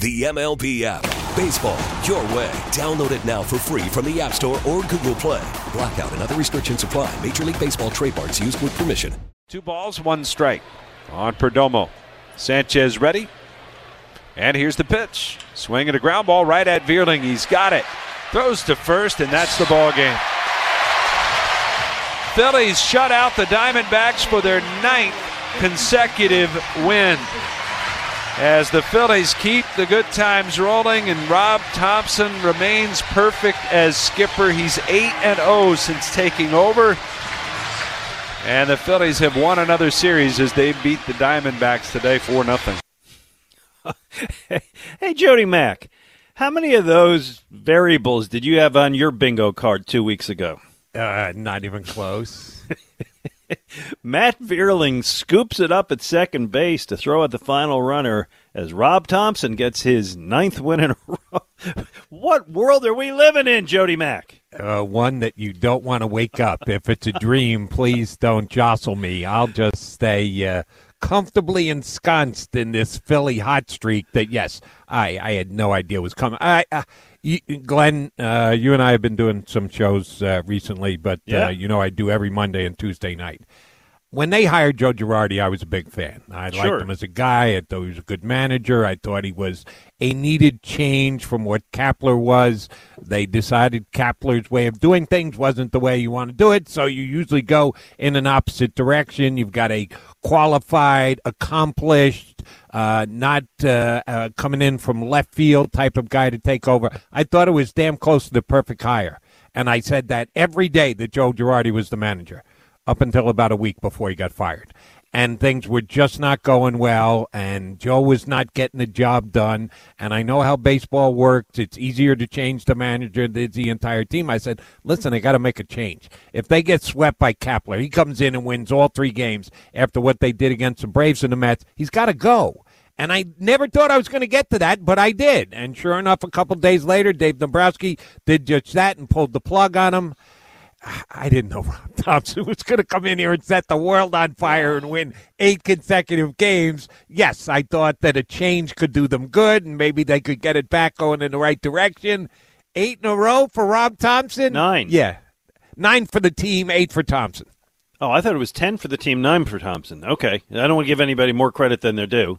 The MLB app. Baseball, your way. Download it now for free from the App Store or Google Play. Blackout and other restrictions apply. Major League Baseball trademarks used with permission. 2 balls, 1 strike. On Perdomo. Sanchez ready. And here's the pitch. Swing and a ground ball right at Vierling. He's got it. Throws to first, and that's the ball game. Phillies shut out the Diamondbacks for their 9th consecutive win. As the Phillies keep the good times rolling, and Rob Thompson remains perfect as skipper. He's 8-0 since taking over. And the Phillies have won another series as they beat the Diamondbacks today 4-0. Hey, Jody Mack, how many of those variables did you have on your bingo card 2 weeks ago? Not even close. Matt Vierling scoops it up at second base to throw at the final runner as Rob Thompson gets his 9th win in a row. What world are we living in, Jody Mack? One that you don't want to wake up. If it's a dream, please don't jostle me. I'll just stay comfortably ensconced in this Philly hot streak that, yes, I had no idea was coming. Glenn, you and I have been doing some shows recently, but I do every Monday and Tuesday night. When they hired Joe Girardi, I was a big fan. I liked him as a guy. I thought he was a good manager. I thought he was a needed change from what Kapler was. They decided Kapler's way of doing things wasn't the way you want to do it, so you usually go in an opposite direction. You've got a qualified, accomplished, not coming in from left field type of guy to take over. I thought it was damn close to the perfect hire, and I said that every day that Joe Girardi was the manager, up until about a week before he got fired. And things were just not going well, and Joe was not getting the job done. And I know how baseball works. It's easier to change the manager than the entire team. I said, listen, I got to make a change. If they get swept by Kapler, he comes in and wins all 3 games after what they did against the Braves and the Mets, he's got to go. And I never thought I was going to get to that, but I did. And sure enough, a couple days later, Dave Dombrowski did just that and pulled the plug on him. I didn't know Rob Thompson was going to come in here and set the world on fire and win 8 consecutive games. Yes, I thought that a change could do them good and maybe they could get it back going in the right direction. 8 in a row for Rob Thompson? 9. Yeah. 9 for the team, 8 for Thompson. Oh, I thought it was 10 for the team, 9 for Thompson. Okay. I don't want to give anybody more credit than they're due.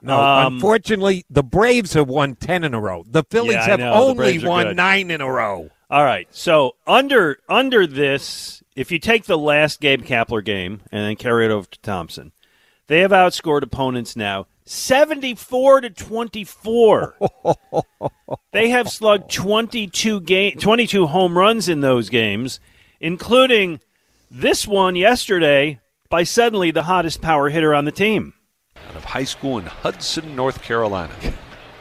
No, unfortunately, the Braves have won 10 in a row. The Phillies have only won 9 in a row. All right, so under this, if you take the last Gabe Kapler game and then carry it over to Thompson, they have outscored opponents now 74-24. They have slugged 22 home runs in those games, including this one yesterday by suddenly the hottest power hitter on the team. Out of high school in Hudson, North Carolina.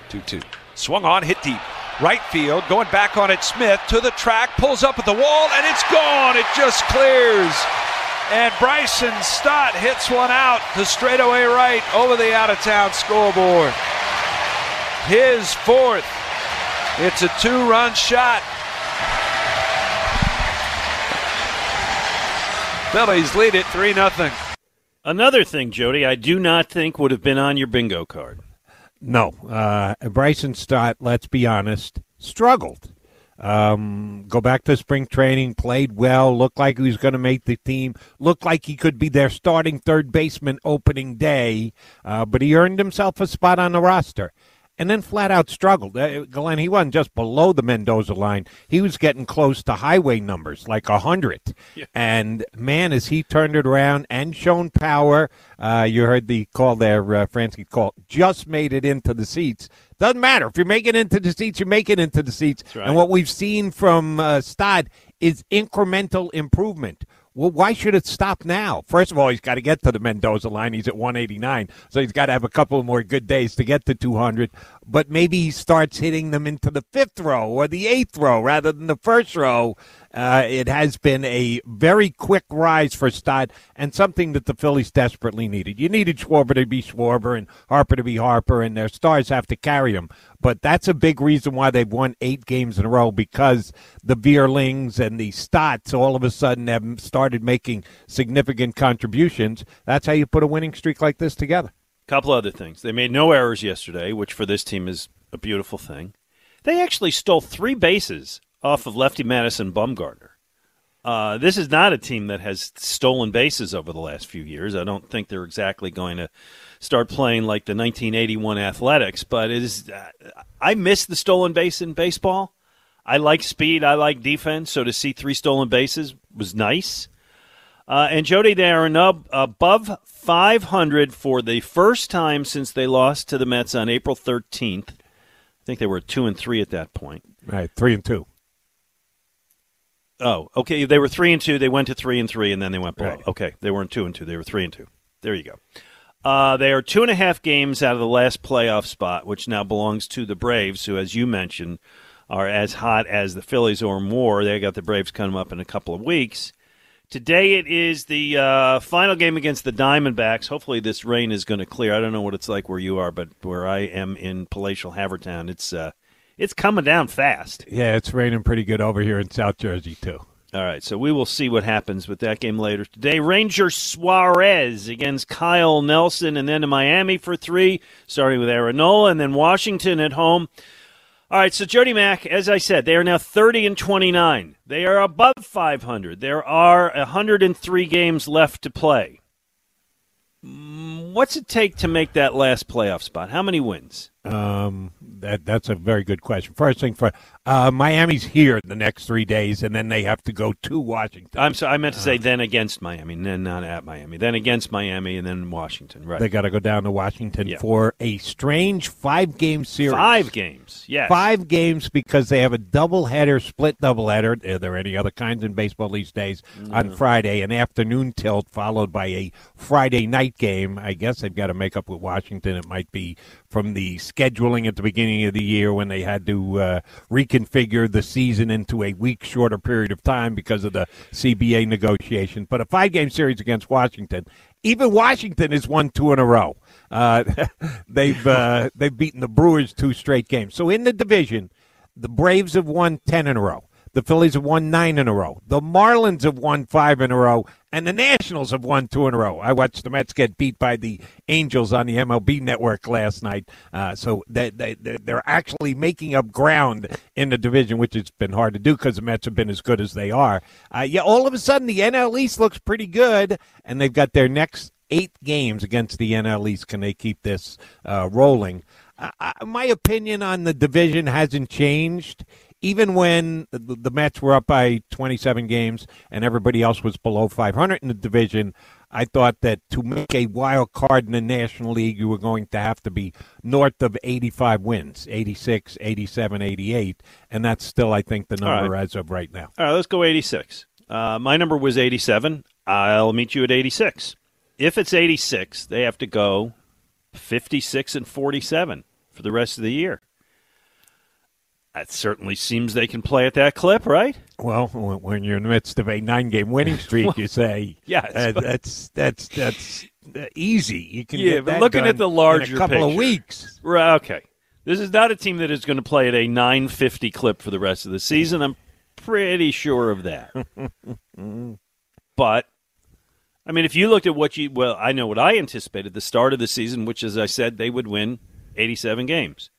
2-2. Swung on, hit deep. Right field, going back on it, Smith to the track, pulls up at the wall, and it's gone. It just clears. And Bryson Stott hits one out to straightaway right over the out-of-town scoreboard. His 4th. It's a 2-run shot. Phillies lead it 3-0. Another thing, Jody, I do not think would have been on your bingo card. No. Bryson Stott, let's be honest, struggled. Go back to spring training, played well, looked like he was going to make the team, looked like he could be their starting third baseman opening day, but he earned himself a spot on the roster. and then flat out struggled. Glenn, he wasn't just below the Mendoza line. He was getting close to highway numbers, like 100. Yeah. And, man, as he turned it around and shown power, you heard the call there, Francie call, just made it into the seats. Doesn't matter. If you make it into the seats, you make it into the seats. Right. And what we've seen from Stott is incremental improvement. Well, why should it stop now? First of all, he's got to get to the Mendoza line. He's at 189, so he's got to have a couple more good days to get to 200. But maybe he starts hitting them into the fifth row or the eighth row rather than the first row. It has been a very quick rise for Stott and something that the Phillies desperately needed. You needed Schwarber to be Schwarber and Harper to be Harper, and their stars have to carry them. But that's a big reason why they've won 8 games in a row, because the Vierlings and the Stotts all of a sudden have started making significant contributions. That's how you put a winning streak like this together. A couple other things. They made no errors yesterday, which for this team is a beautiful thing. They actually stole 3 bases off of Lefty Madison Bumgarner. This is not a team that has stolen bases over the last few years. I don't think they're exactly going to start playing like the 1981 Athletics, but it is. I miss the stolen base in baseball. I like speed. I like defense. So to see 3 stolen bases was nice. And Jody, they are above 500 for the first time since they lost to the Mets on April 13th. I think they were 2-3 at that point. Right, 3-2. Oh, okay. They were 3-2. They went to 3-3, and then they went below. Right. Okay, they weren't 2-2. They were 3-2. There you go. They are 2.5 games out of the last playoff spot, which now belongs to the Braves, who, as you mentioned, are as hot as the Phillies or more. They got the Braves coming up in a couple of weeks. Today it is the final game against the Diamondbacks. Hopefully this rain is going to clear. I don't know what it's like where you are, but where I am in palatial Havertown, it's coming down fast. Yeah, it's raining pretty good over here in South Jersey, too. All right, so we will see what happens with that game later today. Ranger Suarez against Kyle Nelson, and then to Miami for 3, starting with Aaronola, and then Washington at home. All right, so Jody Mack, as I said, they are now 30-29. They are above 500. There are 103 games left to play. What's it take to make that last playoff spot? How many wins? That's a very good question. First thing, Miami's here the next 3 days, and then they have to go to Washington. I'm sorry, I meant to say then against Miami, then not at Miami, then against Miami, and then Washington. Right? They got to go down to Washington for a strange 5-game series. 5 games, yes. 5 games because they have a doubleheader, split doubleheader. Are there any other kinds in baseball these days? Mm-hmm. On Friday, an afternoon tilt followed by a Friday night game. I guess they've got to make up with Washington. It might be from the scheduling at the beginning of the year when they had to reconfigure the season into a week shorter period of time because of the CBA negotiation. But a 5-game series against Washington, even Washington has won 2 in a row. They've beaten the Brewers 2 straight games. So in the division, the Braves have won 10 in a row. The Phillies have won 9 in a row. The Marlins have won 5 in a row. And the Nationals have won 2 in a row. I watched the Mets get beat by the Angels on the MLB network last night. So they're actually making up ground in the division, which has been hard to do because the Mets have been as good as they are. All of a sudden, the NL East looks pretty good, and they've got their next 8 games against the NL East. Can they keep this rolling? My opinion on the division hasn't changed. Even when the Mets were up by 27 games and everybody else was below 500 in the division, I thought that to make a wild card in the National League, you were going to have to be north of 85 wins, 86, 87, 88, and that's still, I think, the number as of right now. All right, let's go 86. My number was 87. I'll meet you at 86. If it's 86, they have to go 56-47 for the rest of the year. That certainly seems they can play at that clip, right? Well, when you're in the midst of a 9-game winning streak, well, you say, "Yes, that's easy. You can get that looking done at the larger in a couple picture. Of weeks." Right? Okay, this is not a team that is going to play at a 950 clip for the rest of the season. I'm pretty sure of that. But I mean, if you looked at I know what I anticipated the start of the season, which, as I said, they would win 87 games.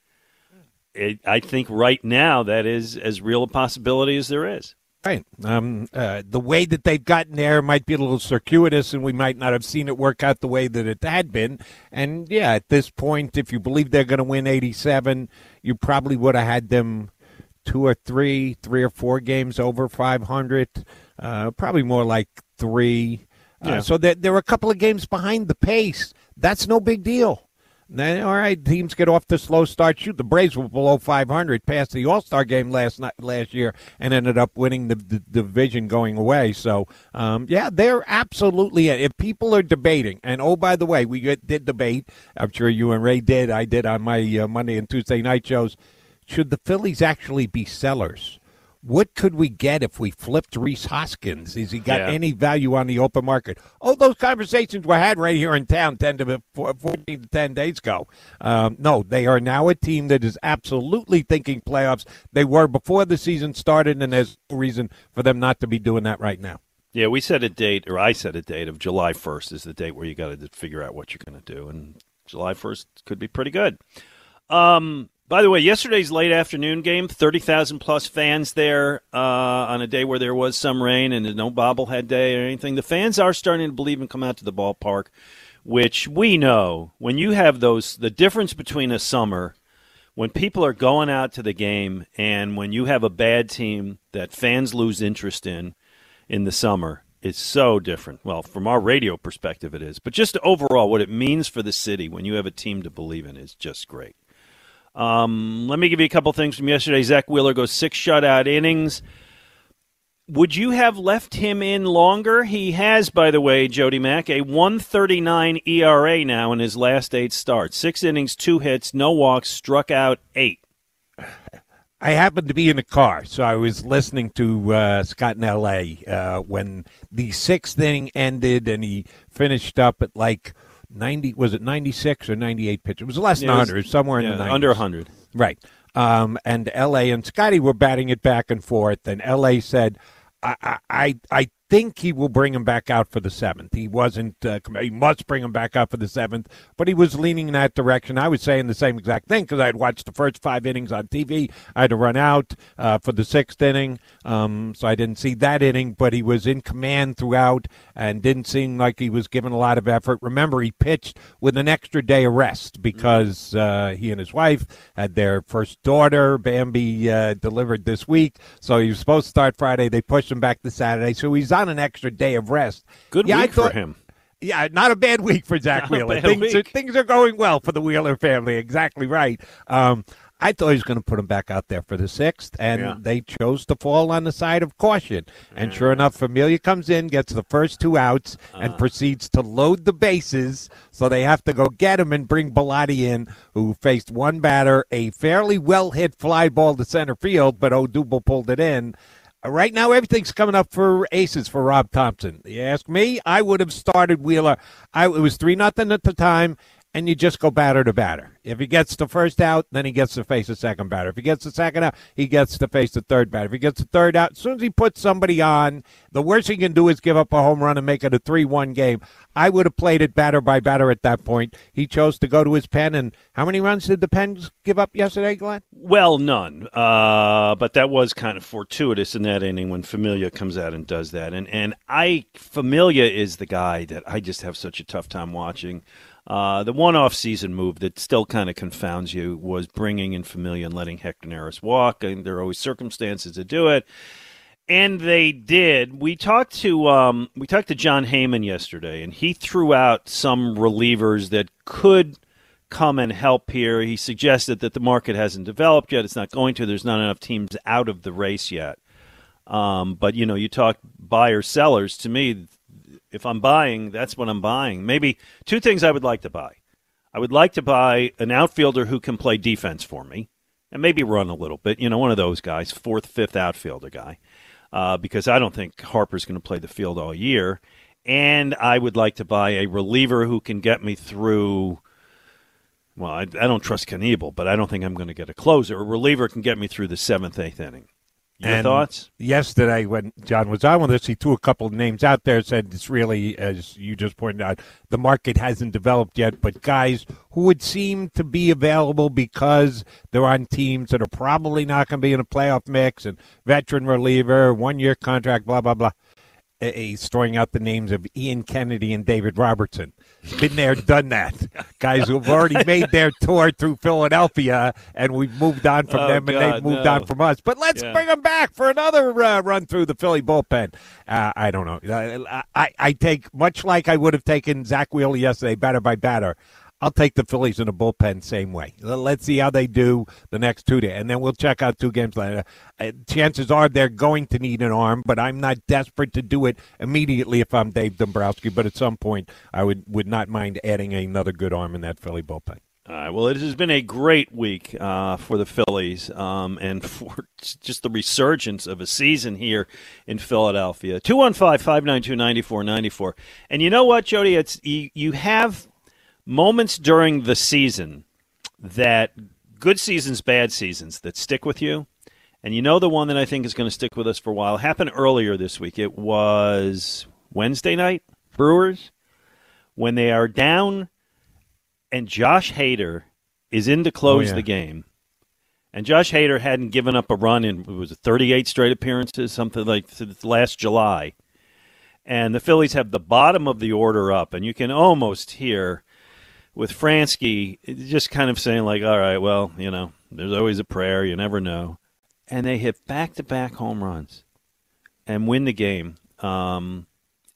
I think right now that is as real a possibility as there is. Right. The way that they've gotten there might be a little circuitous, and we might not have seen it work out the way that it had been. And, yeah, at this point, if you believe they're going to win 87, you probably would have had them three or four games over 500, probably more like three. Yeah. So there were a couple of games behind the pace. That's no big deal. Then, all right, teams get off the slow start. Shoot, the Braves were below 500 past the All-Star game last year and ended up winning the division going away. So, yeah, they're absolutely it. If people are debating, and, oh, by the way, we did debate. I'm sure you and Ray did. I did on my Monday and Tuesday night shows. Should the Phillies actually be sellers? What could we get if we flipped Rhys Hoskins? Has he got any value on the open market? Oh, those conversations were had right here in town 14 to 10 days ago. No, they are now a team that is absolutely thinking playoffs. They were before the season started, and there's no reason for them not to be doing that right now. Yeah, we set a date, or I set a date of July 1st is the date where you got to figure out what you're going to do, and July 1st could be pretty good. By the way, yesterday's late afternoon game, 30,000-plus fans there on a day where there was some rain and no bobblehead day or anything. The fans are starting to believe and come out to the ballpark, which we know when you have those – the difference between a summer when people are going out to the game and when you have a bad team that fans lose interest in the summer is so different. Well, from our radio perspective it is. But just overall what it means for the city when you have a team to believe in is just great. Let me give you a couple things from yesterday. Zach Wheeler goes 6 shutout innings. Would you have left him in longer? He has, by the way, Jody Mack, a 139 ERA now in his last 8 starts. 6 innings, 2 hits, no walks, struck out 8. I happened to be in the car, so I was listening to Scott in L.A. When the 6th inning ended and he finished up at like 90, was it 96 or 98 pitches? It was less than 100, somewhere in the 90s. Under 100. Right. And L.A. and Scotty were batting it back and forth, and L.A. said, I think he will bring him back out for the 7th. He wasn't he must bring him back out for the 7th, but he was leaning in that direction. I was saying the same exact thing because I had watched the first 5 innings on TV. I had to run out for the 6th inning, so I didn't see that inning, but he was in command throughout and didn't seem like he was giving a lot of effort. Remember, he pitched with an extra day of rest because he and his wife had their first daughter, Bambi, delivered this week, so he was supposed to start Friday. They pushed him back to Saturday, so he's on an extra day of rest. Good week for him. Yeah, not a bad week for Zach Wheeler. Things are going well for the Wheeler family. Exactly right. I thought he was going to put him back out there for the 6th, and they chose to fall on the side of caution. And sure enough, Familia comes in, gets the first 2 outs, and proceeds to load the bases. So they have to go get him and bring Bellotti in, who faced one batter, a fairly well-hit fly ball to center field, but Odubel pulled it in. Right now, everything's coming up for aces for Rob Thompson. You ask me, I would have started Wheeler. It was 3-0 at the time, and you just go batter to batter. If he gets the first out, then he gets to face the second batter. If he gets the second out, he gets to face the third batter. If he gets the third out, as soon as he puts somebody on, the worst he can do is give up a home run and make it a 3-1 game. I would have played it batter by batter at that point. He chose to go to his pen, and how many runs did the Pens give up yesterday, Glenn? Well, none. But that was kind of fortuitous in that inning when Familia comes out and does that. And Familia is the guy that I just have such a tough time watching. The one off-season move that still kind of confounds you was bringing in Familia and letting Hector Neris walk. And there are always circumstances to do it. And they did. We talked to John Heyman yesterday, and he threw out some relievers that could come and help here. He suggested that the market hasn't developed yet. It's not going to. There's not enough teams out of the race yet. But, you know, you talk buyers-sellers. To me, if I'm buying, that's what I'm buying. Maybe 2 things I would like to buy. I would like to buy an outfielder who can play defense for me and maybe run a little bit. You know, one of those guys, 4th, 5th outfielder guy. Because I don't think Harper's going to play the field all year. And I would like to buy a reliever who can get me through. Well, I don't trust Knievel, but I don't think I'm going to get a closer. A reliever can get me through the 7th, 8th inning. Your thoughts? Yesterday, when John was on with us, he threw a couple of names out there, said it's really, as you just pointed out, the market hasn't developed yet, but guys who would seem to be available because they're on teams that are probably not going to be in a playoff mix, and veteran reliever, one-year contract, blah, blah, blah. He's throwing out the names of Ian Kennedy and David Robertson. Been there, done that. Guys who've already made their tour through Philadelphia, and we've moved on from them, and they've moved on from us. But let's bring them back for another run through the Philly bullpen. I don't know. I take, much like I would have taken Zach Wheeler yesterday, batter by batter, I'll take the Phillies in the bullpen same way. Let's see how they do the next 2 days, and then we'll check out 2 games later. Chances are they're going to need an arm, but I'm not desperate to do it immediately if I'm Dave Dombrowski. But at some point, I would not mind adding another good arm in that Philly bullpen. All right, well, it has been a great week for the Phillies and for just the resurgence of a season here in Philadelphia. 215-592-9494. And you know what, Jody? It's you have moments during the season that good seasons, bad seasons that stick with you. And you know the one that I think is going to stick with us for a while. It happened earlier this week. It was Wednesday night, Brewers, when they are down and Josh Hader is in to close the game. And Josh Hader hadn't given up a run in, was it 38 straight appearances, something like last July. And the Phillies have the bottom of the order up, and you can almost hear with Fransky just kind of saying like, all right, well, you know, there's always a prayer. You never know. And they hit back-to-back home runs and win the game. And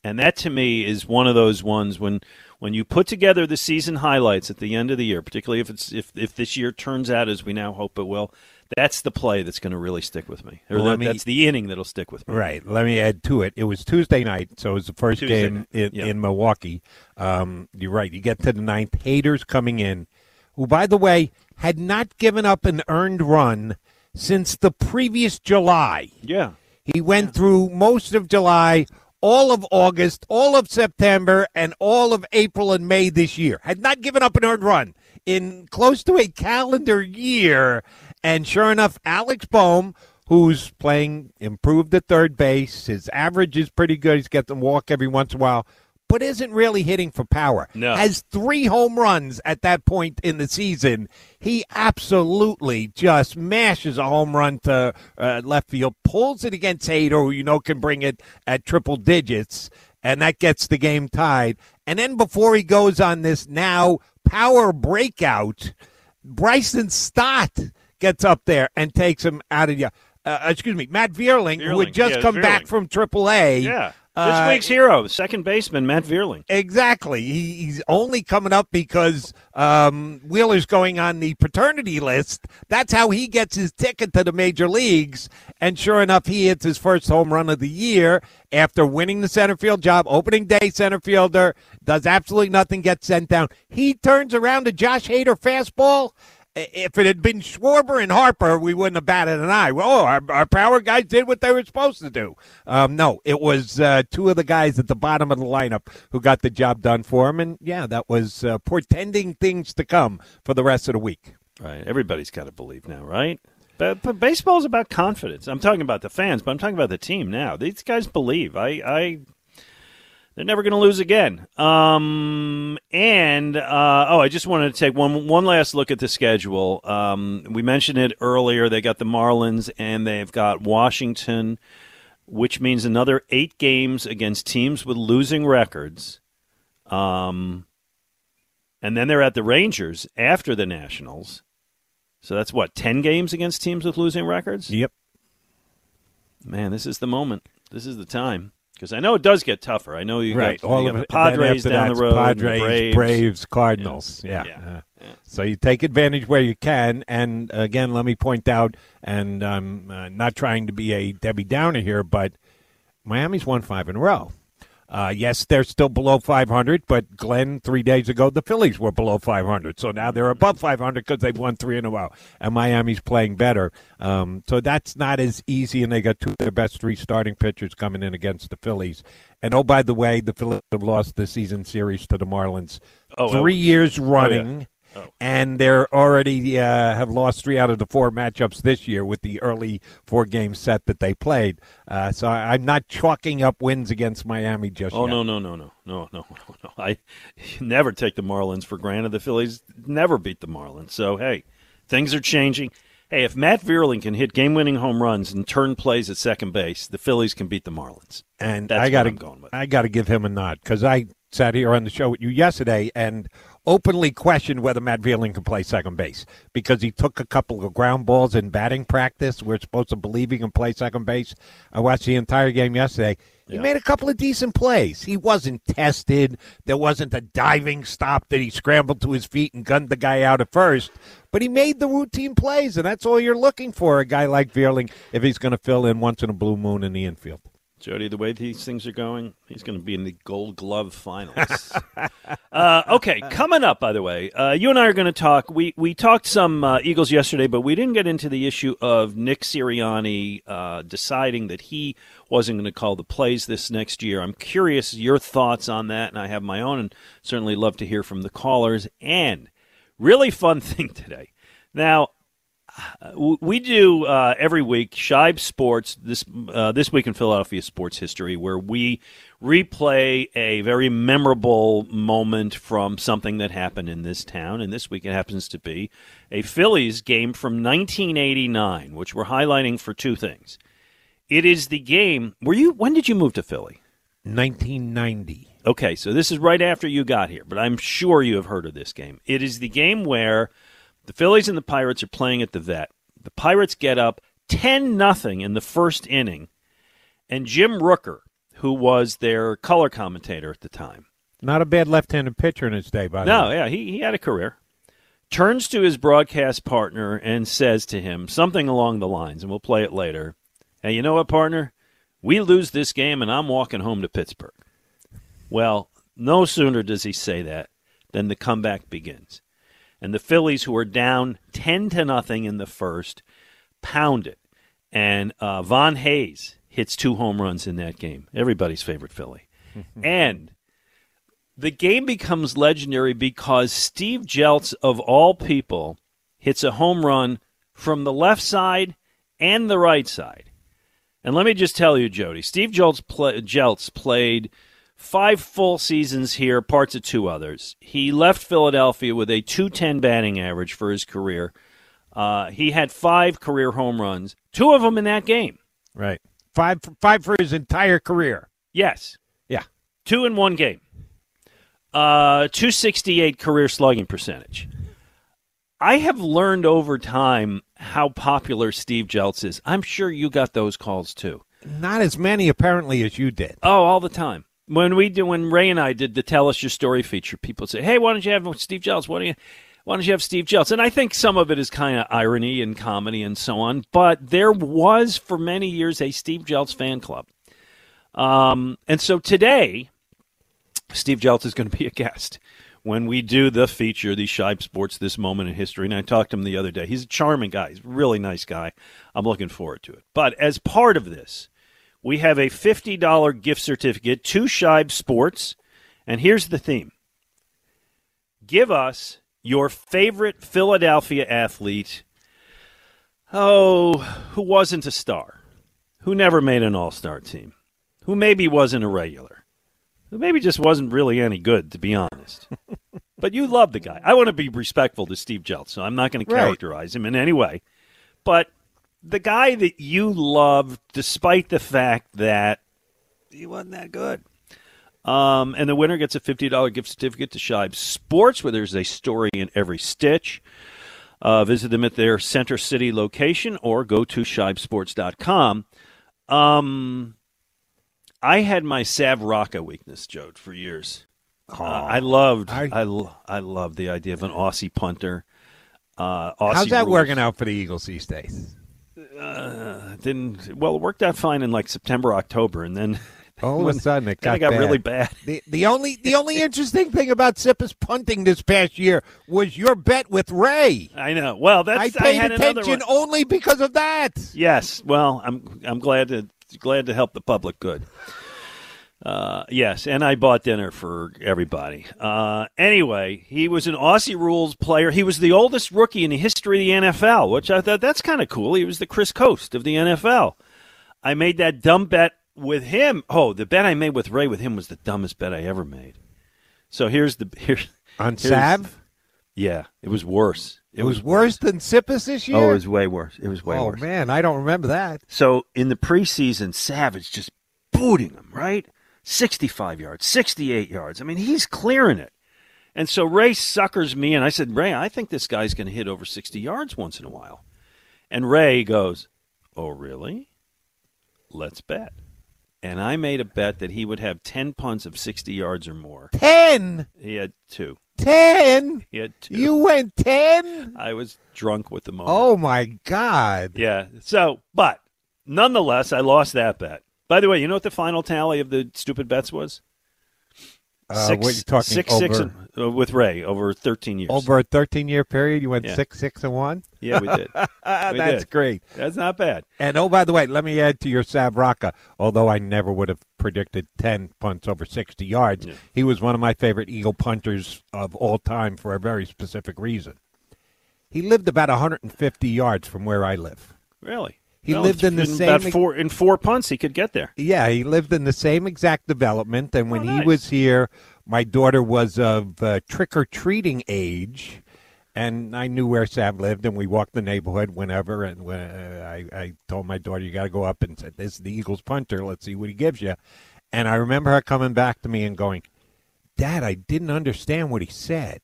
that, to me, is one of those ones when you put together the season highlights at the end of the year, particularly if this year turns out as we now hope it will, that's the play that's going to really stick with me. Or that's the inning that'll stick with me. Right. Let me add to it. It was Tuesday night, so it was the first game in Milwaukee. You're right. You get to the ninth. Hader's coming in, who, by the way, had not given up an earned run since the previous July. Yeah. He went through most of July, all of August, all of September, and all of April and May this year. Had not given up an earned run in close to a calendar year. And sure enough, Alex Bohm, who's playing improved at third base, his average is pretty good. He's got to walk every once in a while, but isn't really hitting for power. No. Has 3 home runs at that point in the season. He absolutely just mashes a home run to left field, pulls it against Hader, who you know can bring it at triple digits, and that gets the game tied. And then before he goes on this now power breakout, Bryson Stott gets up there and takes him out of the Matt Vierling, who had just come back from AAA. Yeah, this week's hero, second baseman, Matt Vierling. Exactly. He's only coming up because Wheeler's going on the paternity list. That's how he gets his ticket to the major leagues. And sure enough, he hits his first home run of the year after winning the center field job, opening day center fielder, does absolutely nothing, gets sent down. He turns around to Josh Hader fastball. If it had been Schwarber and Harper, we wouldn't have batted an eye. Well, our power guys did what they were supposed to do. No, it was 2 of the guys at the bottom of the lineup who got the job done for him. And, yeah, that was portending things to come for the rest of the week. Right. Everybody's got to believe now, right? But baseball is about confidence. I'm talking about the fans, but I'm talking about the team now. These guys believe. They're never going to lose again. I just wanted to take one last look at the schedule. We mentioned it earlier. They got the Marlins and they've got Washington, which means another 8 games against teams with losing records. And then they're at the Rangers after the Nationals. So that's what, 10 games against teams with losing records? Yep. Man, this is the moment. This is the time. Because I know it does get tougher. I know you got the Padres down the road. Padres, Braves, Cardinals. Yeah. So you take advantage where you can. And, again, let me point out, and I'm not trying to be a Debbie Downer here, but Miami's won 5 in a row. Yes, they're still below 500, but Glenn, 3 days ago, the Phillies were below 500. So now they're above 500 because they've won 3 in a row, and Miami's playing better. So that's not as easy, and they got 2 of their best 3 starting pitchers coming in against the Phillies. And, oh, by the way, the Phillies have lost the season series to the Marlins 3 years running. And they're already have lost 3 out of the 4 matchups this year with the early 4-game set that they played. So I'm not chalking up wins against Miami just yet. No. I never take the Marlins for granted. The Phillies never beat the Marlins. So, hey, things are changing. Hey, if Matt Vierling can hit game-winning home runs and turn plays at second base, the Phillies can beat the Marlins. And that's what I'm going with. I got to give him a nod because I sat here on the show with you yesterday and openly questioned whether Matt Vierling can play second base because he took a couple of ground balls in batting practice. We're supposed to believe he can play second base. I watched the entire game yesterday. He made a couple of decent plays. He wasn't tested. There wasn't a diving stop that he scrambled to his feet and gunned the guy out at first. But he made the routine plays, and that's all you're looking for, a guy like Vierling, if he's going to fill in once in a blue moon in the infield. Jody, the way these things are going, he's going to be in the Gold Glove finals. Okay, coming up, by the way, you and I are going to talk. We talked some Eagles yesterday, but we didn't get into the issue of Nick Sirianni deciding that he wasn't going to call the plays this next year. I'm curious your thoughts on that, and I have my own, and certainly love to hear from the callers. And really fun thing today. Now, we do every week Scheib Sports, this week in Philadelphia sports history, where we replay a very memorable moment from something that happened in this town. And this week it happens to be a Phillies game from 1989, which we're highlighting for two things. It is the game. When did you move to Philly? 1990. Okay, so this is right after you got here, but I'm sure you have heard of this game. It is the game where the Phillies and the Pirates are playing at the Vet. The Pirates get up 10-0 in the first inning, and Jim Rooker, who was their color commentator at the time. Not a bad left-handed pitcher in his day, by the way. No, yeah, he had a career. Turns to his broadcast partner and says to him something along the lines, and we'll play it later, "Hey, you know what, partner? We lose this game, and I'm walking home to Pittsburgh." Well, no sooner does he say that than the comeback begins. And the Phillies, who are down 10-0 in the first, pound it. And Von Hayes hits 2 home runs in that game. Everybody's favorite Philly. And the game becomes legendary because Steve Jeltz, of all people, hits a home run from the left side and the right side. And let me just tell you, Jody, Steve Jeltz played 5 full seasons here, parts of 2 others. He left Philadelphia with a .210 batting average for his career. He had 5 career home runs, 2 of them in that game. Right. 5 for his entire career. Yes. Yeah. 2 in one game. .268 career slugging percentage. I have learned over time how popular Steve Jeltz is. I'm sure you got those calls too. Not as many apparently as you did. Oh, all the time. When Ray and I did the Tell Us Your Story feature, people say, "Hey, why don't you have Steve Jeltz? Why don't you have Steve Jeltz?" And I think some of it is kind of irony and comedy and so on. But there was, for many years, a Steve Jeltz fan club. And so today, Steve Jeltz is going to be a guest when we do the feature, the Scheib Sports, This Moment in History. And I talked to him the other day. He's a charming guy. He's a really nice guy. I'm looking forward to it. But as part of this, we have a $50 gift certificate to Scheib Sports, and here's the theme. Give us your favorite Philadelphia athlete, who wasn't a star, who never made an all-star team, who maybe wasn't a regular, who maybe just wasn't really any good, to be honest. But you love the guy. I want to be respectful to Steve Jeltz, so I'm not going to characterize him in any way, but the guy that you love, despite the fact that he wasn't that good. And the winner gets a $50 gift certificate to Scheib Sports, where there's a story in every stitch. Visit them at their Center City location or go to scheibsports.com. I had my Sav Rocca weakness, Joe, for years. I loved the idea of an Aussie punter. How's that working out for the Eagles these days? It worked out fine in like September, October, and then all of a sudden it got bad. Really bad. The only interesting thing about Sippa's punting this past year was your bet with Ray. I know. Well, I paid attention only because of that. Yes. Well, I'm glad to help the public good. Yes, and I bought dinner for everybody. Anyway, he was an Aussie rules player. He was the oldest rookie in the history of the NFL, which I thought that's kind of cool. He was the Chris Coast of the NFL. I made that dumb bet with him. Oh, the bet I made with Ray with him was the dumbest bet I ever made. So here's the... On Sav? Yeah, it was worse. It was worse than Sippis this year? Oh, it was way worse. It was way worse. Oh, man, I don't remember that. So in the preseason, Savage just booting him, right? 65 yards, 68 yards. I mean, he's clearing it. And so Ray suckers me, and I said, Ray, I think this guy's going to hit over 60 yards once in a while. And Ray goes, oh, really? Let's bet. And I made a bet that he would have 10 punts of 60 yards or more. 10? He had 2. 10? He had 2. You went 10? I was drunk with the moment. Oh, my God. Yeah. So, but nonetheless, I lost that bet. By the way, you know what the final tally of the stupid bets was? What are you talking six, and, with Ray over 13 years. Over a 13-year period, you went 6-6-1? Yeah, we did. That's great. That's not bad. And, oh, by the way, let me add to your Sav Rocca, although I never would have predicted 10 punts over 60 yards. Yeah. He was one of my favorite Eagle punters of all time for a very specific reason. He lived about 150 yards from where I live. Really? He lived in the same... in 4 punts, he could get there. Yeah, he lived in the same exact development. And when he was here, my daughter was of trick-or-treating age. And I knew where Sav lived, and we walked the neighborhood whenever. And when I told my daughter, you got to go up and said, this is the Eagles punter. Let's see what he gives you. And I remember her coming back to me and going, Dad, I didn't understand what he said.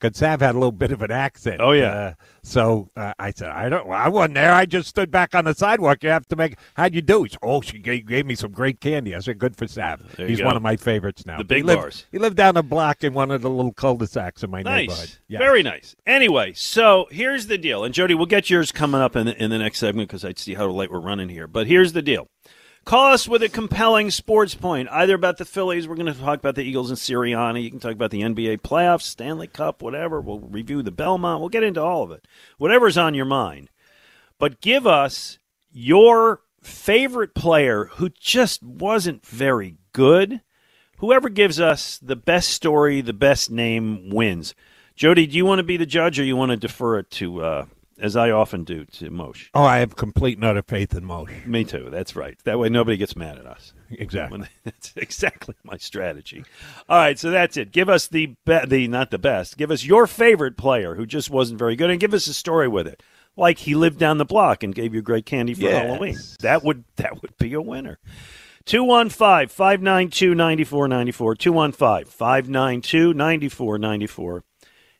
Because Sav had a little bit of an accent. Oh, yeah. So I said, I wasn't there. I just stood back on the sidewalk. You have to make, how'd you do? He said, she gave me some great candy. I said, good for Sav. He's one of my favorites now. The big bars. He lived down a block in one of the little cul-de-sacs in my neighborhood. Yes. Very nice. Anyway, so here's the deal. And, Jody, we'll get yours coming up in the next segment because I see how late we're running here. But here's the deal. Call us with a compelling sports point, either about the Phillies. We're going to talk about the Eagles and Sirianni. You can talk about the NBA playoffs, Stanley Cup, whatever. We'll review the Belmont. We'll get into all of it, whatever's on your mind. But give us your favorite player who just wasn't very good. Whoever gives us the best story, the best name wins. Jody, do you want to be the judge or you want to defer it to as I often do, to Moshe. Oh, I have complete and utter faith in Moshe. Me too. That's right. That way nobody gets mad at us. Exactly. That's exactly my strategy. All right, so that's it. Give us give us your favorite player who just wasn't very good and give us a story with it. Like he lived down the block and gave you great candy for Halloween. That would be a winner. 215-592-9494. 215-592-9494.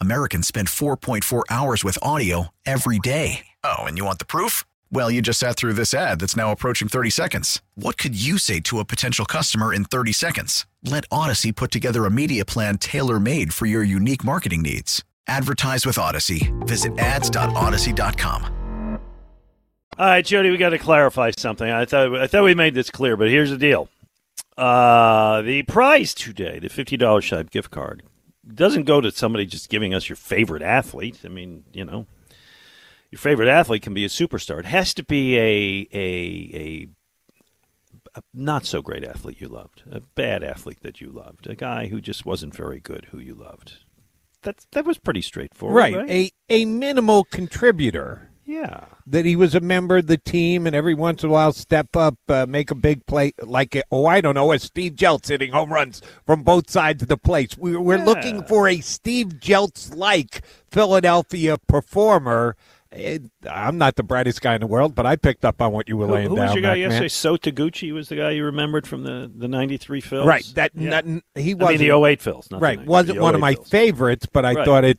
Americans spend 4.4 hours with audio every day. Oh, and you want the proof? Well, you just sat through this ad that's now approaching 30 seconds. What could you say to a potential customer in 30 seconds? Let Odyssey put together a media plan tailor-made for your unique marketing needs. Advertise with Odyssey. Visit ads.odyssey.com. All right, Jody, we got to clarify something. I thought we made this clear, but here's the deal. The prize today, the $50 Scheib gift card, doesn't go to somebody just giving us your favorite athlete. I mean, you know, your favorite athlete can be a superstar. It has to be a not-so-great athlete you loved, a bad athlete that you loved, a guy who just wasn't very good who you loved. That was pretty straightforward, right? A minimal contributor. Yeah. That he was a member of the team and every once in a while step up, make a big play like, a Steve Jeltz hitting home runs from both sides of the plate. We're looking for a Steve Jeltz-like Philadelphia performer. I'm not the brightest guy in the world, but I picked up on what you were laying down. Who was your guy yesterday? So Taguchi was the guy you remembered from the 93 Phils? Right. The 08 Phils. Right. Wasn't one of my favorites, but I thought it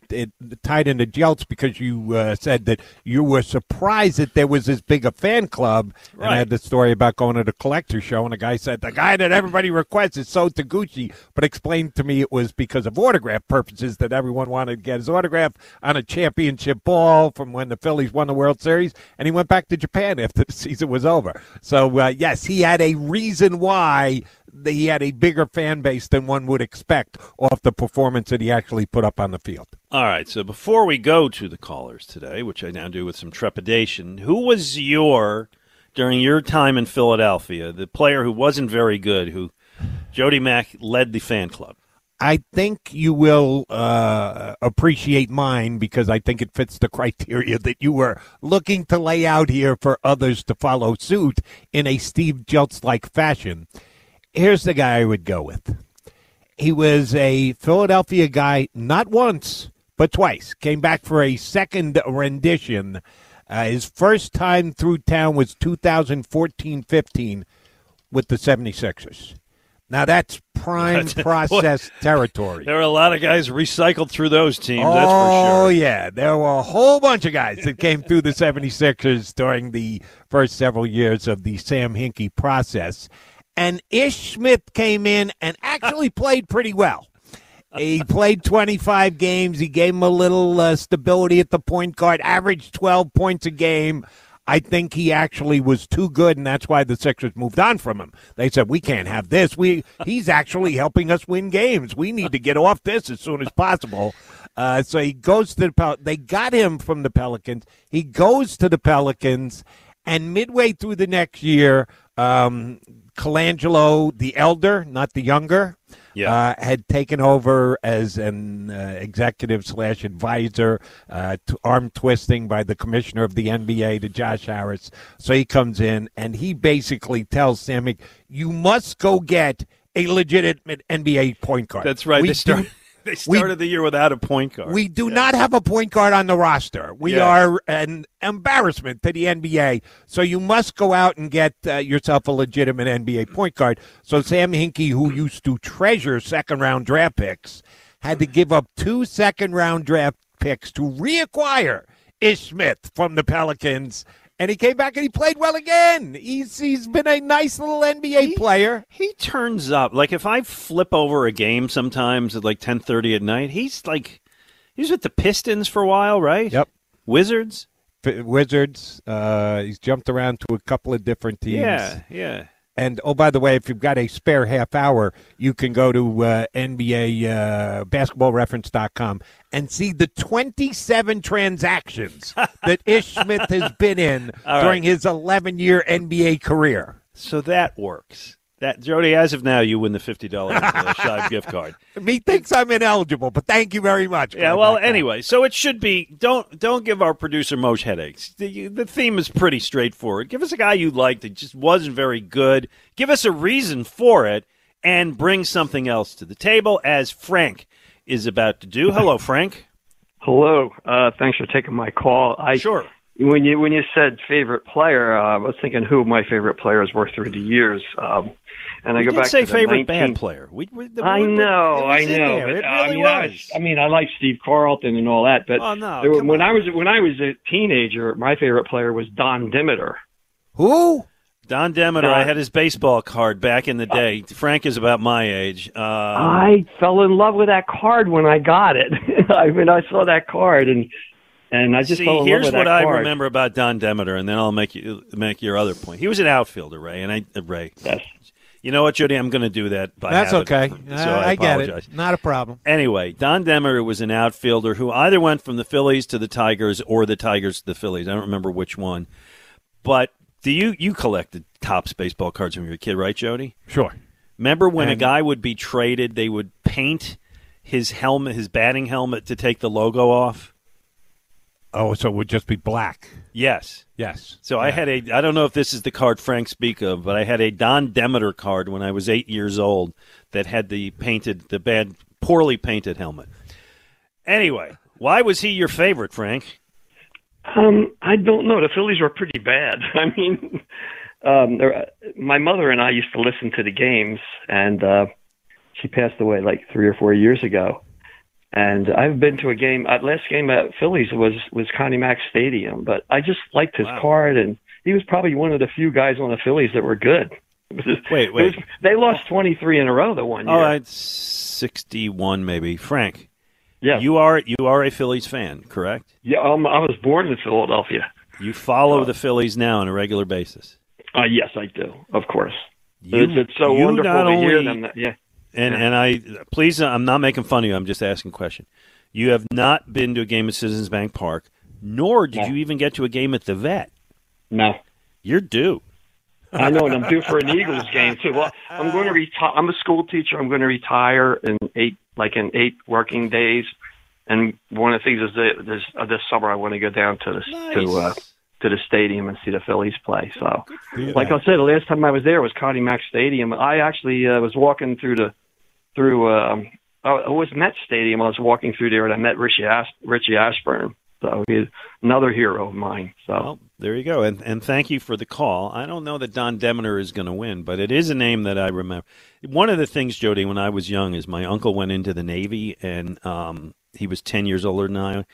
tied into Jeltz because you said that you were surprised that there was as big a fan club. Right. And I had the story about going to the collector show, and a guy said, the guy that everybody requests is So Taguchi, but explained to me it was because of autograph purposes that everyone wanted to get his autograph on a championship ball from when the Phillies won the World Series, and he went back to Japan after the season was over. So, yes, he had a reason why he had a bigger fan base than one would expect off the performance that he actually put up on the field. All right, so before we go to the callers today, which I now do with some trepidation, who was during your time in Philadelphia, the player who wasn't very good, who Jody Mack led the fan club? I think you will appreciate mine because I think it fits the criteria that you were looking to lay out here for others to follow suit in a Steve Jeltz-like fashion. Here's the guy I would go with. He was a Philadelphia guy not once, but twice. Came back for a second rendition. His first time through town was 2014-15 with the 76ers. Now, that's prime process territory. There were a lot of guys recycled through those teams, that's for sure. Oh, yeah. There were a whole bunch of guys that came through the 76ers during the first several years of the Sam Hinkie process. And Ish Smith came in and actually played pretty well. He played 25 games. He gave him a little stability at the point guard, averaged 12 points a game. I think he actually was too good, and that's why the Sixers moved on from him. They said, we can't have this. He's actually helping us win games. We need to get off this as soon as possible. So he goes to the Pelicans. They got him from the Pelicans. He goes to the Pelicans, and midway through the next year, Colangelo, the elder, not the younger, had taken over as an executive/advisor, arm twisting by the commissioner of the NBA to Josh Harris. So he comes in and he basically tells Sammy, you must go get a legitimate NBA point guard. That's right. They started the year without a point guard. We do not have a point guard on the roster. We are an embarrassment to the NBA. So you must go out and get yourself a legitimate NBA point guard. So Sam Hinkie, who used to treasure second-round draft picks, had to give up 2 second-round draft picks to reacquire Ish Smith from the Pelicans. And he came back and he played well again. He's been a nice little NBA player. He turns up. Like, if I flip over a game sometimes at, like, 10:30 at night, he's with the Pistons for a while, right? Yep. Wizards. He's jumped around to a couple of different teams. Yeah. And, by the way, if you've got a spare half hour, you can go to NBA basketballreference.com and see the 27 transactions that Ish Smith has been in during his 11-year NBA career. So that works. That, Jody, as of now, you win the $50 Scheib gift card. Me thinks I'm ineligible, but thank you very much. Yeah, well, anyway, so it should be, don't give our producer Moshe headaches. The theme is pretty straightforward. Give us a guy you liked that just wasn't very good. Give us a reason for it and bring something else to the table, as Frank is about to do. Hello, Frank. Hello. Thanks for taking my call. Sure. When you said favorite player, I was thinking who my favorite players were through the years. And I go back to say favorite band player. I know. I mean, I like Steve Carlton and all that, but when I was a teenager, my favorite player was Don Demeter. Who? Don Demeter. I had his baseball card back in the day. Frank is about my age. I fell in love with that card when I got it. I mean, I saw that card and I just fell in love with that card. Here's what I remember about Don Demeter, and then I'll make your other point. He was an outfielder, Ray, and Ray. Yes. You know what, Jody? I'm going to do that by habit. That's okay. So I get it. Not a problem. Anyway, Don Demeter was an outfielder who either went from the Phillies to the Tigers or the Tigers to the Phillies. I don't remember which one. But do you collected Topps baseball cards when you were a kid, right, Jody? Sure. Remember when a guy would be traded, they would paint his helmet, his batting helmet, to take the logo off? Oh, so it would just be black. Yes. So yeah. I don't know if this is the card Frank speak of, but I had a Don Demeter card when I was 8 years old that had poorly painted helmet. Anyway, why was he your favorite, Frank? I don't know. The Phillies were pretty bad. I mean, my mother and I used to listen to the games, and she passed away like 3 or 4 years ago. And I've been to a game. Last game at Phillies was Connie Mack Stadium, but I just liked his card, and he was probably one of the few guys on the Phillies that were good. Wait. They lost 23 in a row the one year. All right, 61 maybe. Frank, yeah, you are a Phillies fan, correct? Yeah, I was born in Philadelphia. You follow the Phillies now on a regular basis? Yes, I do, of course. It's so wonderful to hear them. I'm not making fun of you. I'm just asking a question. You have not been to a game at Citizens Bank Park, nor did you even get to a game at the Vet. No. You're due. I know, and I'm due for an Eagles game, too. Well, I'm going to retire. I'm a school teacher. I'm going to retire in 8 working days. And one of the things is that this summer I want to go down to the to the stadium and see the Phillies play. So, like I said, the last time I was there was Connie Mack Stadium. I actually was walking it was Met Stadium. I was walking through there, and I met Richie Ashburn. So he's another hero of mine. So there you go, and thank you for the call. I don't know that Don Demeter is going to win, but it is a name that I remember. One of the things, Jody, when I was young, is my uncle went into the Navy, and he was 10 years older than I,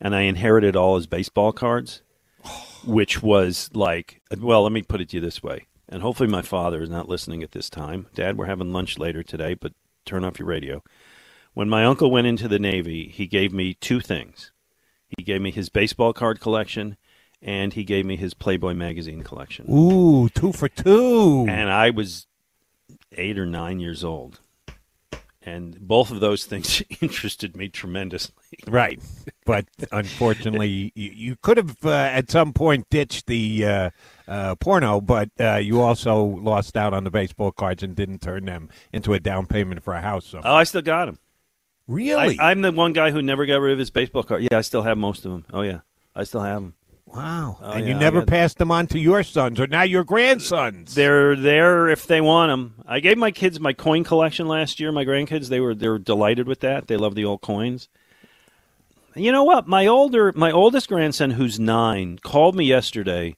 and I inherited all his baseball cards, which was like, well, let me put it to you this way, and hopefully my father is not listening at this time. Dad, we're having lunch later today, but turn off your radio. When my uncle went into the Navy, he gave me two things. He gave me his baseball card collection, and he gave me his Playboy magazine collection. Ooh, 2 for 2. And I was 8 or 9 years old. And both of those things interested me tremendously. Right. But unfortunately, you could have at some point ditched the porno, but you also lost out on the baseball cards and didn't turn them into a down payment for a house. So. Oh, I still got them. Really? I'm the one guy who never got rid of his baseball card. Yeah, I still have most of them. Oh, yeah. I still have them. Wow. Oh, and you never passed them on to your sons or now your grandsons. They're there if they want them. I gave my kids my coin collection last year, my grandkids. They were delighted with that. They love the old coins. And you know what? My oldest grandson, who's 9, called me yesterday.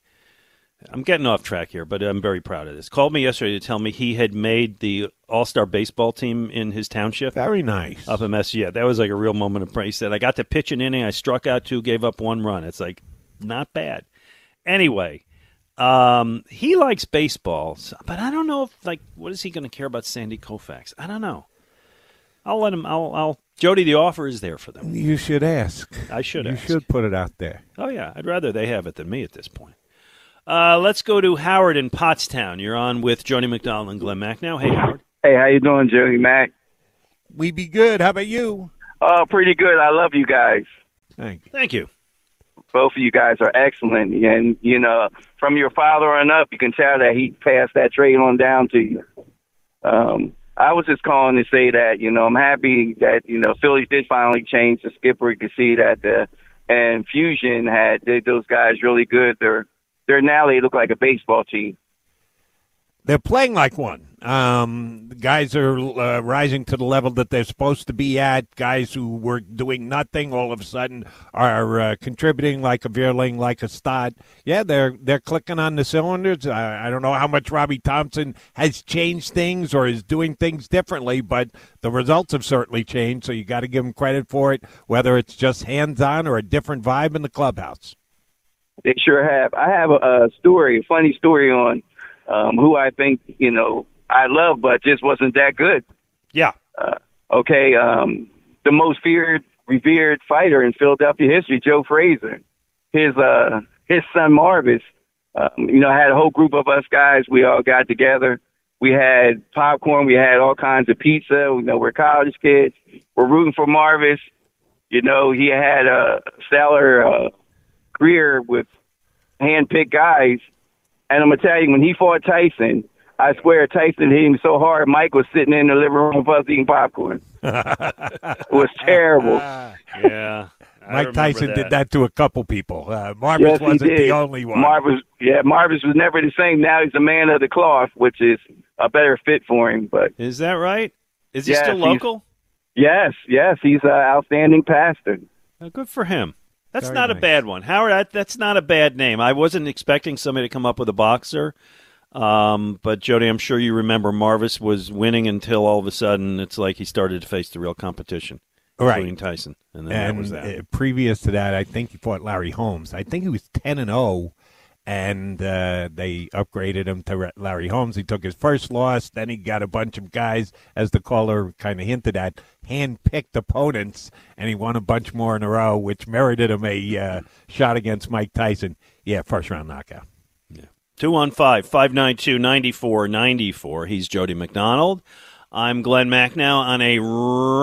I'm getting off track here, but I'm very proud of this. Called me yesterday to tell me he had made the All-Star baseball team in his township. Very nice. Up in Mess. Yeah, that was like a real moment of praise. He said, I got to pitch an inning. I struck out 2, gave up 1 run. It's like, not bad. Anyway, he likes baseball, but I don't know if what is he going to care about Sandy Koufax? I don't know. I'll let him. Jody, the offer is there for them. You should ask. I should ask. You should put it out there. Oh yeah, I'd rather they have it than me at this point. Let's go to Howard in Pottstown. You're on with Joni McDonald and Glenn Mack now. Hey, Howard. Hey, how you doing, Joni Mack? We be good. How about you? Oh, pretty good. I love you guys. Thank you. Both of you guys are excellent, and, you know, from your father on up, you can tell that he passed that trade on down to you. I was just calling to say that, you know, I'm happy that, you know, Phillies did finally change the skipper. You can see that and Fusion had did those guys really good. They're now they look like a baseball team. They're playing like one. The guys are rising to the level that they're supposed to be at. Guys who were doing nothing all of a sudden are contributing, like a Vierling, like a Stott. Yeah, they're clicking on the cylinders. I don't know how much Robbie Thompson has changed things or is doing things differently, but the results have certainly changed, so you got to give him credit for it, whether it's just hands-on or a different vibe in the clubhouse. They sure have. I have a story, a funny story on who I think, you know, I love, but just wasn't that good. Yeah. The most revered fighter in Philadelphia history, Joe Frazier. His son Marvis, you know, had a whole group of us guys. We all got together. We had popcorn. We had all kinds of pizza. You know, we're college kids. We're rooting for Marvis. You know, he had a stellar career with hand-picked guys. And I'm going to tell you, when he fought Tyson, I swear Tyson hit him so hard, Mike was sitting in the living room with us eating popcorn. It was terrible. Yeah. Mike Tyson did that to a couple people. Marvis wasn't the only one. Marvis was never the same. Now he's a man of the cloth, which is a better fit for him. But is that right? Is he still local? Yes. He's an outstanding pastor. Well, good for him. That's very not nice. A bad one. Howard, that's not a bad name. I wasn't expecting somebody to come up with a boxer. But, Jody, I'm sure you remember Marvis was winning until all of a sudden it's like he started to face the real competition, right, including Tyson. And then that was that. Previous to that, I think he fought Larry Holmes. I think he was 10-0, and they upgraded him to Larry Holmes. He took his first loss. Then he got a bunch of guys, as the caller kind of hinted at, hand-picked opponents, and he won a bunch more in a row, which merited him a shot against Mike Tyson. Yeah, first-round knockout. 215-592-9494. He's Jody McDonald. I'm Glenn Macnow on a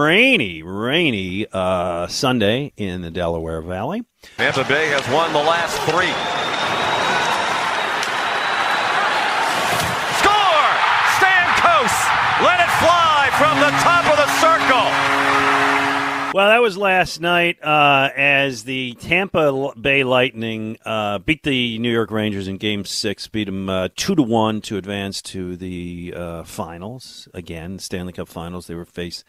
rainy Sunday in the Delaware Valley. Tampa Bay has won the last three. Score! Stamkos let it fly from the top of the circle. Well, that was last night as the Tampa Bay Lightning beat the New York Rangers in Game 6, beat them 2-1 to advance to the finals. Again, Stanley Cup Finals, they were faced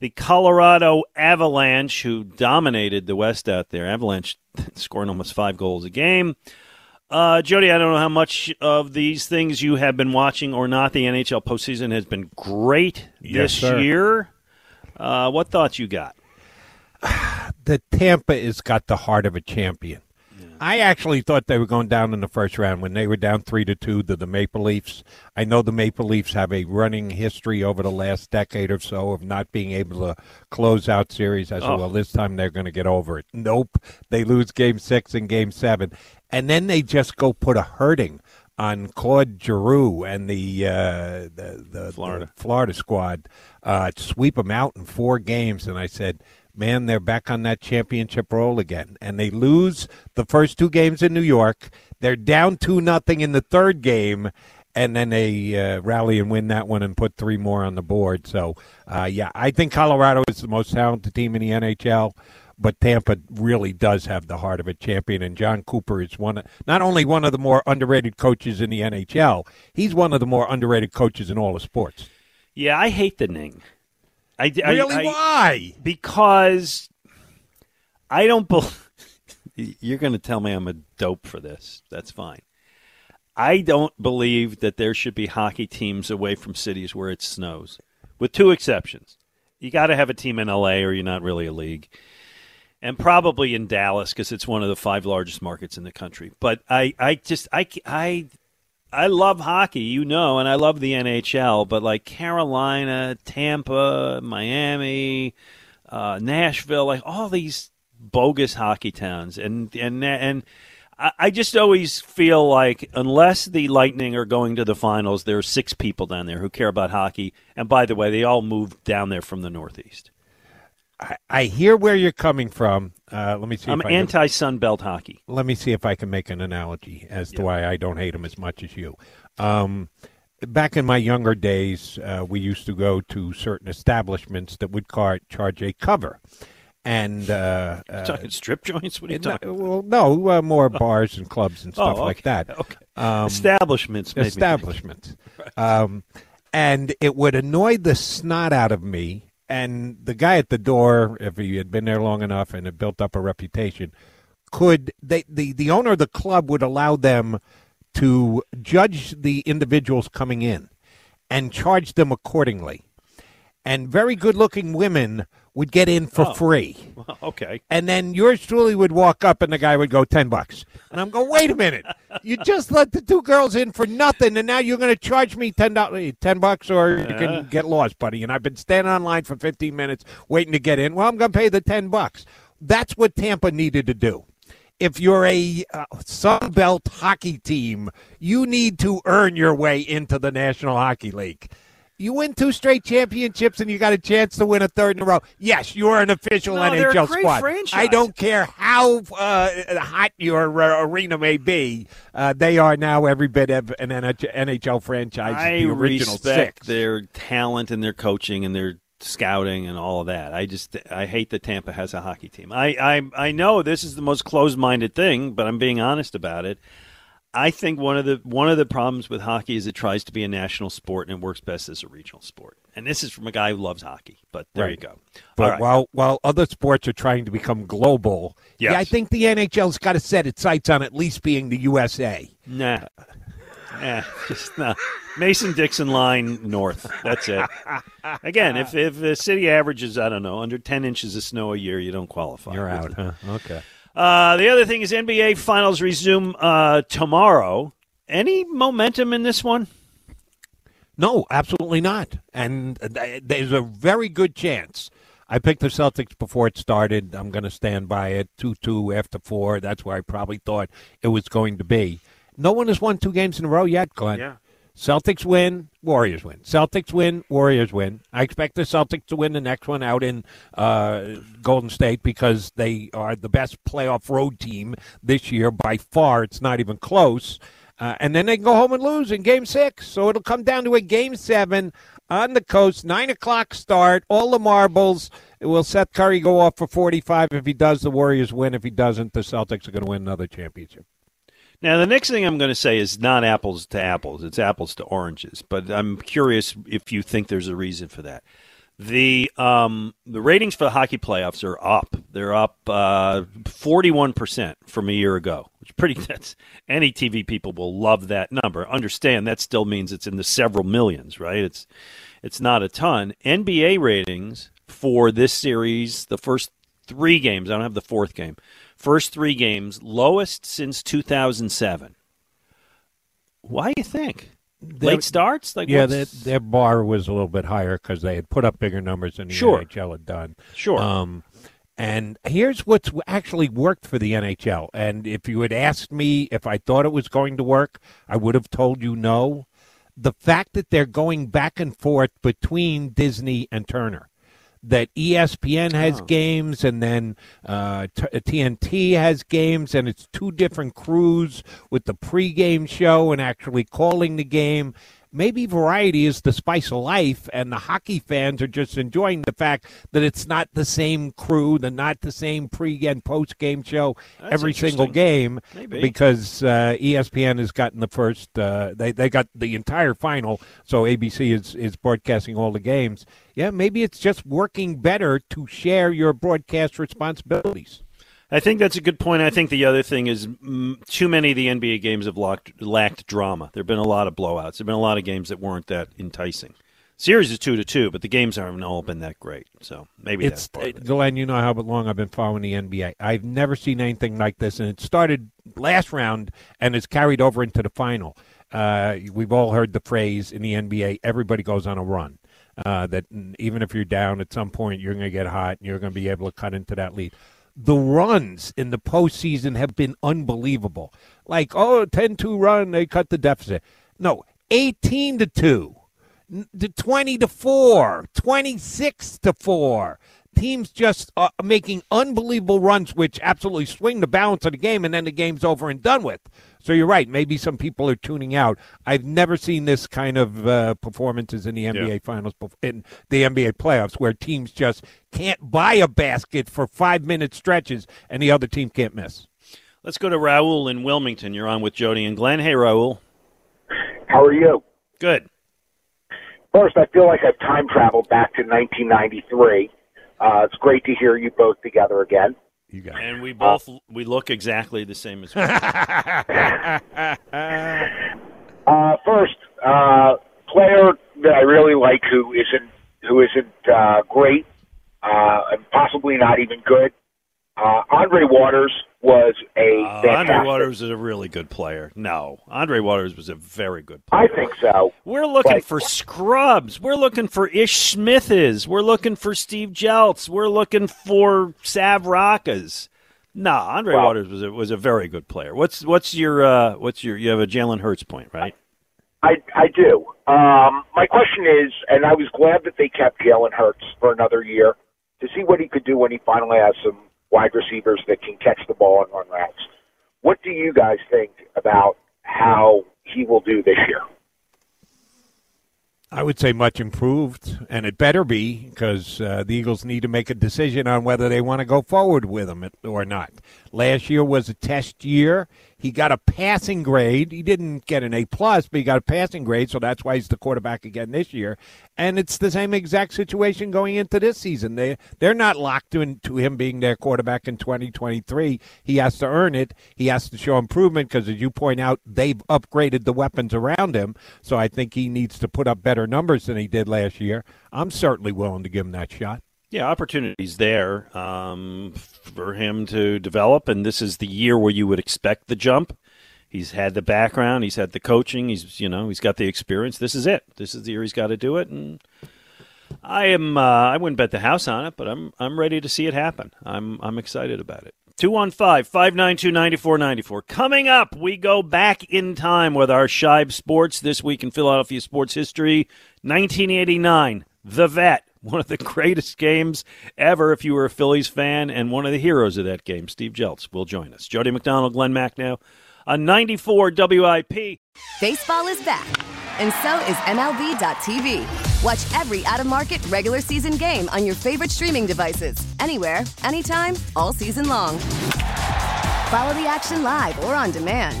the Colorado Avalanche, who dominated the West out there. Avalanche scoring almost 5 goals a game. Jody, I don't know how much of these things you have been watching or not. The NHL postseason has been great this year. What thoughts you got? The Tampa has got the heart of a champion. Yeah. I actually thought they were going down in the first round when they were down 3-2 to the Maple Leafs. I know the Maple Leafs have a running history over the last decade or so of not being able to close out series. I said, well, this time they're going to get over it. Nope. They lose Game 6 and Game 7. And then they just go put a hurting on Claude Giroux and the Florida squad, sweep them out in 4 games. And I said, man, they're back on that championship roll again. And they lose the first 2 games in New York. They're down 2-0 in the third game. And then they rally and win that one and put 3 more on the board. So, I think Colorado is the most talented team in the NHL. But Tampa really does have the heart of a champion, and John Cooper is not only one of the more underrated coaches in the NHL, he's one of the more underrated coaches in all of sports. Yeah, I hate the Ning. Why? Because I don't believe – you're going to tell me I'm a dope for this. That's fine. I don't believe that there should be hockey teams away from cities where it snows, with 2 exceptions. You got to have a team in L.A. or you're not really a league. And probably in Dallas because it's one of the 5 largest markets in the country. But I love hockey, you know, and I love the NHL. But like Carolina, Tampa, Miami, Nashville, like all these bogus hockey towns, and I just always feel like unless the Lightning are going to the finals, there are 6 people down there who care about hockey. And by the way, they all moved down there from the Northeast. I hear where you're coming from. Let me see. I'm anti-Sunbelt hockey. Let me see if I can make an analogy as to why I don't hate them as much as you. back in my younger days, we used to go to certain establishments that would charge a cover. And talking strip joints? What are you talking about? Well, no, more bars and clubs and stuff like that. Okay. Establishments. Right. And it would annoy the snot out of me. And the guy at the door, if he had been there long enough and had built up a reputation, the owner of the club would allow them to judge the individuals coming in and charge them accordingly. And very good-looking women would get in for free. Well, okay. And then yours truly would walk up, and the guy would go, $10. And I'm going, wait a minute. You just let the two girls in for nothing, and now you're going to charge me $10 or you can get lost, buddy. And I've been standing online for 15 minutes waiting to get in. Well, I'm going to pay the $10. That's what Tampa needed to do. If you're a Sunbelt hockey team, you need to earn your way into the National Hockey League. You win 2 straight championships and you got a chance to win a third in a row. Yes, you are an official NHL squad. Franchise. I don't care how hot your arena may be. They are now every bit of an NHL franchise. I the original respect six. Their talent and their coaching and their scouting and all of that. I hate that Tampa has a hockey team. I know this is the most closed-minded thing, but I'm being honest about it. I think one of the problems with hockey is it tries to be a national sport and it works best as a regional sport. And this is from a guy who loves hockey, but there you go. But right. while other sports are trying to become global, I think the NHL's got to set its sights on at least being the USA. Nah. Mason Dixon line north. That's it. Again, if the city averages, I don't know, under 10 inches of snow a year, you don't qualify. You're out, huh? Okay. The other thing is NBA Finals resume tomorrow. Any momentum in this one? No, absolutely not. And there's a very good chance. I picked the Celtics before it started. I'm going to stand by it. 2-2 after 4. That's where I probably thought it was going to be. No one has won 2 games in a row yet, Glenn. Yeah. Celtics win, Warriors win. Celtics win, Warriors win. I expect the Celtics to win the next one out in Golden State because they are the best playoff road team this year by far. It's not even close. And then they can go home and lose in Game 6. So it'll come down to a Game 7 on the coast, 9 o'clock start, all the marbles. Will Seth Curry go off for 45? If he does, the Warriors win. If he doesn't, the Celtics are going to win another championship. Now, the next thing I'm going to say is not apples to apples. It's apples to oranges. But I'm curious if you think there's a reason for that. The ratings for the hockey playoffs are up. They're up 41% from a year ago. That's any TV people will love that number. Understand that still means it's in the several millions, right? It's not a ton. NBA ratings for this series, the first 3 games. I don't have the 4th game. First 3 games, lowest since 2007. Why do you think? Late starts? Their bar was a little bit higher because they had put up bigger numbers than the NHL had done. Sure. And here's what's actually worked for the NHL. And if you had asked me if I thought it was going to work, I would have told you no. The fact that they're going back and forth between Disney and Turner. That ESPN has games and then TNT has games, and it's 2 different crews with the pregame show and actually calling the game. Maybe variety is the spice of life, and the hockey fans are just enjoying the fact that it's not the same crew, they're not the same pre- and post-game show every single game. Maybe. Because ESPN has gotten the first they got the entire final, so ABC is broadcasting all the games. Yeah, maybe it's just working better to share your broadcast responsibilities. I think that's a good point. I think the other thing is too many of the NBA games have lacked drama. There have been a lot of blowouts. There have been a lot of games that weren't that enticing. Series is 2-2, but the games haven't all been that great. So maybe that's part of it. Glenn, you know how long I've been following the NBA. I've never seen anything like this, and it started last round and it's carried over into the final. We've all heard the phrase in the NBA, everybody goes on a run. That even if you're down at some point, you're going to get hot and you're going to be able to cut into that lead. The runs in the postseason have been unbelievable. Like, 10-2 run, they cut the deficit. No, 18-2, 20-4, 26-4. teams just making unbelievable runs, which absolutely swing the balance of the game, and then the game's over and done with. So you're right. Maybe some people are tuning out. I've never seen this kind of performances in the NBA Finals, in the NBA playoffs, where teams just can't buy a basket for 5-minute stretches and the other team can't miss. Let's go to Raul in Wilmington. You're on with Jody and Glenn. Hey, Raul. How are you? Good. First, I feel like I've time traveled back to 1993. It's great to hear you both together again. You got it. And we both we look exactly the same as well. First, player that I really like who isn't great and possibly not even good. Andre Waters was a fantastic. Andre Waters is a really good player. No, Andre Waters was a very good player. I think so. We're looking for scrubs. We're looking for Ish Smiths. We're looking for Steve Jeltz. We're looking for Sav Roccas. No, Andre Waters was a very good player. What's your you have a Jalen Hurts point, right? I do. My question is, and I was glad that they kept Jalen Hurts for another year to see what he could do when he finally has some wide receivers that can catch the ball and run routes. What do you guys think about how he will do this year? I would say much improved, and it better be, because the Eagles need to make a decision on whether they want to go forward with him or not. Last year was a test year. He got a passing grade. He didn't get an A+, but he got a passing grade, so that's why he's the quarterback again this year. And it's the same exact situation going into this season. They're not locked into him being their quarterback in 2023. He has to earn it. He has to show improvement because, as you point out, they've upgraded the weapons around him, so I think he needs to put up better numbers than he did last year. I'm certainly willing to give him that shot. Yeah, opportunities there for him to develop, and this is the year where you would expect the jump. He's had the background, he's had the coaching, he's got the experience. This is it. This is the year he's got to do it, and I am. I wouldn't bet the house on it, but I'm ready to see it happen. I'm excited about it. 215-592-9494. Coming up, we go back in time with our Scheib Sports This Week in Philadelphia Sports History, 1989, The Vet, one of the greatest games ever if you were a Phillies fan, and one of the heroes of that game, Steve Jeltz, will join us. Jody McDonald, Glenn Mack now on 94 WIP. Baseball is back, and so is MLB.tv. Watch every out-of-market, regular-season game on your favorite streaming devices. Anywhere, anytime, all season long. Follow the action live or on demand.